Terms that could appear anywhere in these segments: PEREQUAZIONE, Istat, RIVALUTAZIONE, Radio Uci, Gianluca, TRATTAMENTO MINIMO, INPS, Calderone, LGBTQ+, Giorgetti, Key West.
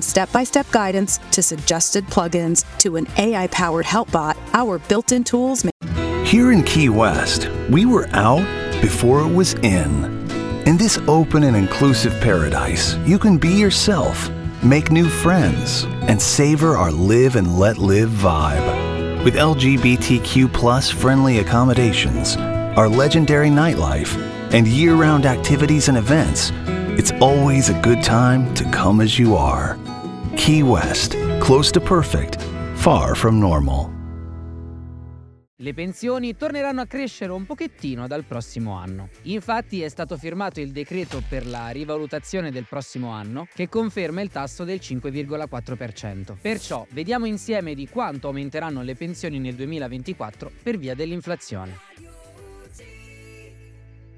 step-by-step guidance to suggested plugins to an AI-powered help bot, our built-in tools make... Here in Key West, we were out before it was in. In this open and inclusive paradise, you can be yourself, make new friends, and savor our live and let live vibe. With LGBTQ+ friendly accommodations, our legendary nightlife, and year-round activities and events, it's always a good time to come as you are. Key West, close to perfect, far from normal. Le pensioni torneranno a crescere un pochettino dal prossimo anno. Infatti è stato firmato il decreto per la rivalutazione del prossimo anno che conferma il tasso del 5,4%. Perciò vediamo insieme di quanto aumenteranno le pensioni nel 2024 per via dell'inflazione.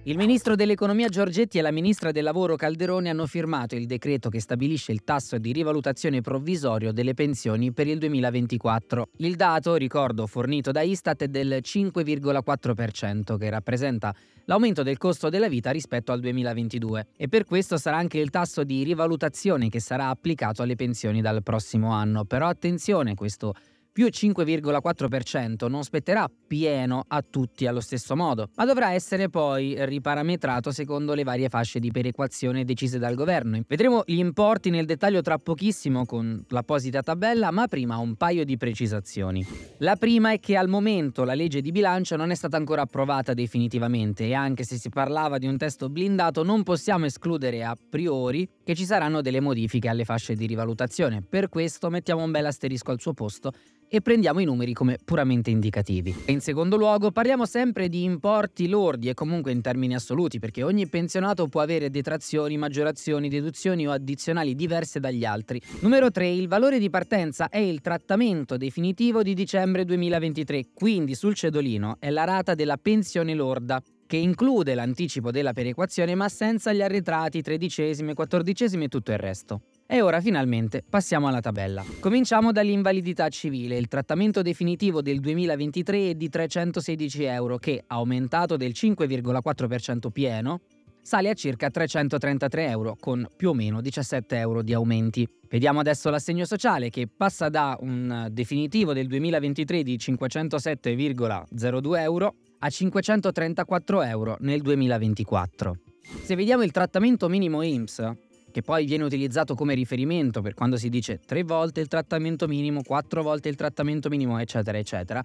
Il ministro dell'economia Giorgetti e la ministra del lavoro Calderone hanno firmato il decreto che stabilisce il tasso di rivalutazione provvisorio delle pensioni per il 2024. Il dato, ricordo, fornito da Istat è del 5,4%, che rappresenta l'aumento del costo della vita rispetto al 2022. E per questo sarà anche il tasso di rivalutazione che sarà applicato alle pensioni dal prossimo anno. Però attenzione, questo più 5,4% non spetterà pieno a tutti allo stesso modo, ma dovrà essere poi riparametrato secondo le varie fasce di perequazione decise dal governo. Vedremo gli importi nel dettaglio tra pochissimo con l'apposita tabella, ma prima un paio di precisazioni. La prima è che al momento la legge di bilancio non è stata ancora approvata definitivamente e anche se si parlava di un testo blindato non possiamo escludere a priori che ci saranno delle modifiche alle fasce di rivalutazione. Per questo mettiamo un bel asterisco al suo posto e prendiamo i numeri come puramente indicativi. In secondo luogo parliamo sempre di importi lordi e comunque in termini assoluti, perché ogni pensionato può avere detrazioni, maggiorazioni, deduzioni o addizionali diverse dagli altri. Numero 3, il valore di partenza è il trattamento definitivo di dicembre 2023, quindi sul cedolino è la rata della pensione lorda, che include l'anticipo della perequazione ma senza gli arretrati, tredicesime, quattordicesime e tutto il resto. E ora finalmente passiamo alla tabella. Cominciamo dall'invalidità civile. Il trattamento definitivo del 2023 è di €316 che, aumentato del 5,4% pieno, sale a circa €333 con più o meno €17 di aumenti. Vediamo adesso l'assegno sociale che passa da un definitivo del 2023 di €507,02 a €534 nel 2024. Se vediamo il trattamento minimo INPS, che poi viene utilizzato come riferimento per quando si dice 3 volte il trattamento minimo, 4 volte il trattamento minimo, eccetera, eccetera.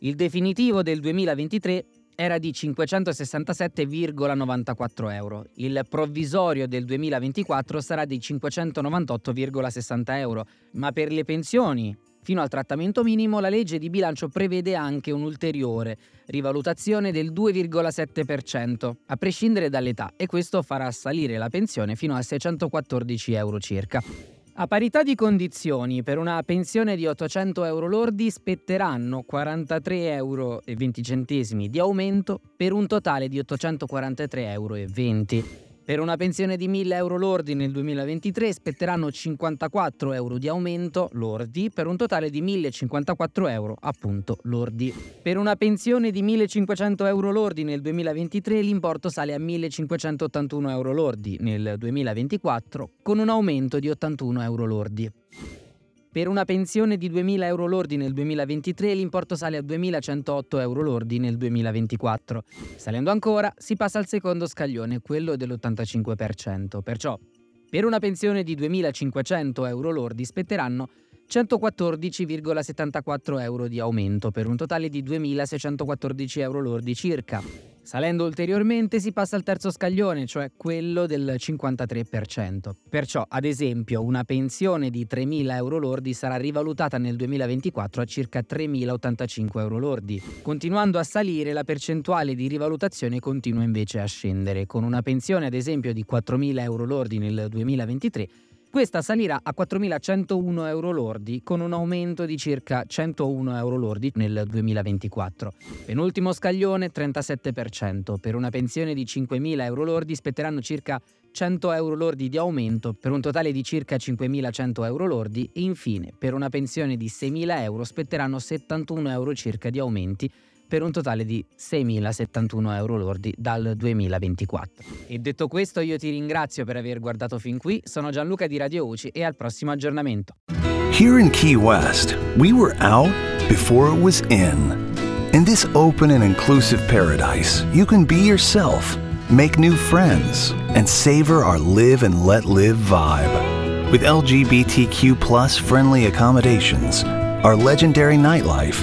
Il definitivo del 2023 era di €567,94. Il provvisorio del 2024 sarà di €598,60. Ma per le pensioni fino al trattamento minimo la legge di bilancio prevede anche un'ulteriore rivalutazione del 2,7%, a prescindere dall'età, e questo farà salire la pensione fino a €614 circa. A parità di condizioni, per una pensione di €800 lordi spetteranno €43,20 di aumento per un totale di €843,20. Per una pensione di €1.000 lordi nel 2023 spetteranno €54 di aumento lordi per un totale di €1.054 appunto lordi. Per una pensione di €1.500 lordi nel 2023 l'importo sale a €1.581 lordi nel 2024 con un aumento di €81 lordi. Per una pensione di €2.000 lordi nel 2023 l'importo sale a €2.108 lordi nel 2024. Salendo ancora si passa al secondo scaglione, quello dell'85%. Perciò per una pensione di €2.500 lordi spetteranno €114,74 di aumento per un totale di €2.614 lordi circa. Salendo ulteriormente si passa al terzo scaglione, cioè quello del 53%. Perciò, ad esempio, una pensione di 3.000 euro lordi sarà rivalutata nel 2024 a circa 3.085 euro lordi. Continuando a salire, la percentuale di rivalutazione continua invece a scendere, con una pensione ad esempio di 4.000 euro lordi nel 2023. Questa salirà a 4.101 euro lordi, con un aumento di circa 101 euro lordi nel 2024. Penultimo scaglione, 37%. Per una pensione di 5.000 euro lordi spetteranno circa 100 euro lordi di aumento, per un totale di circa 5.100 euro lordi. E infine, per una pensione di 6.000 euro spetteranno 71 euro circa di aumenti, per un totale di 6.071 euro lordi dal 2024. E detto questo, io ti ringrazio per aver guardato fin qui. Sono Gianluca di Radio Uci e al prossimo aggiornamento. Here in Key West, we were out before it was in. In this open and inclusive paradise, you can be yourself, make new friends, and savor our live and let live vibe. With LGBTQ+ friendly accommodations, our legendary nightlife,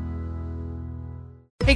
Hey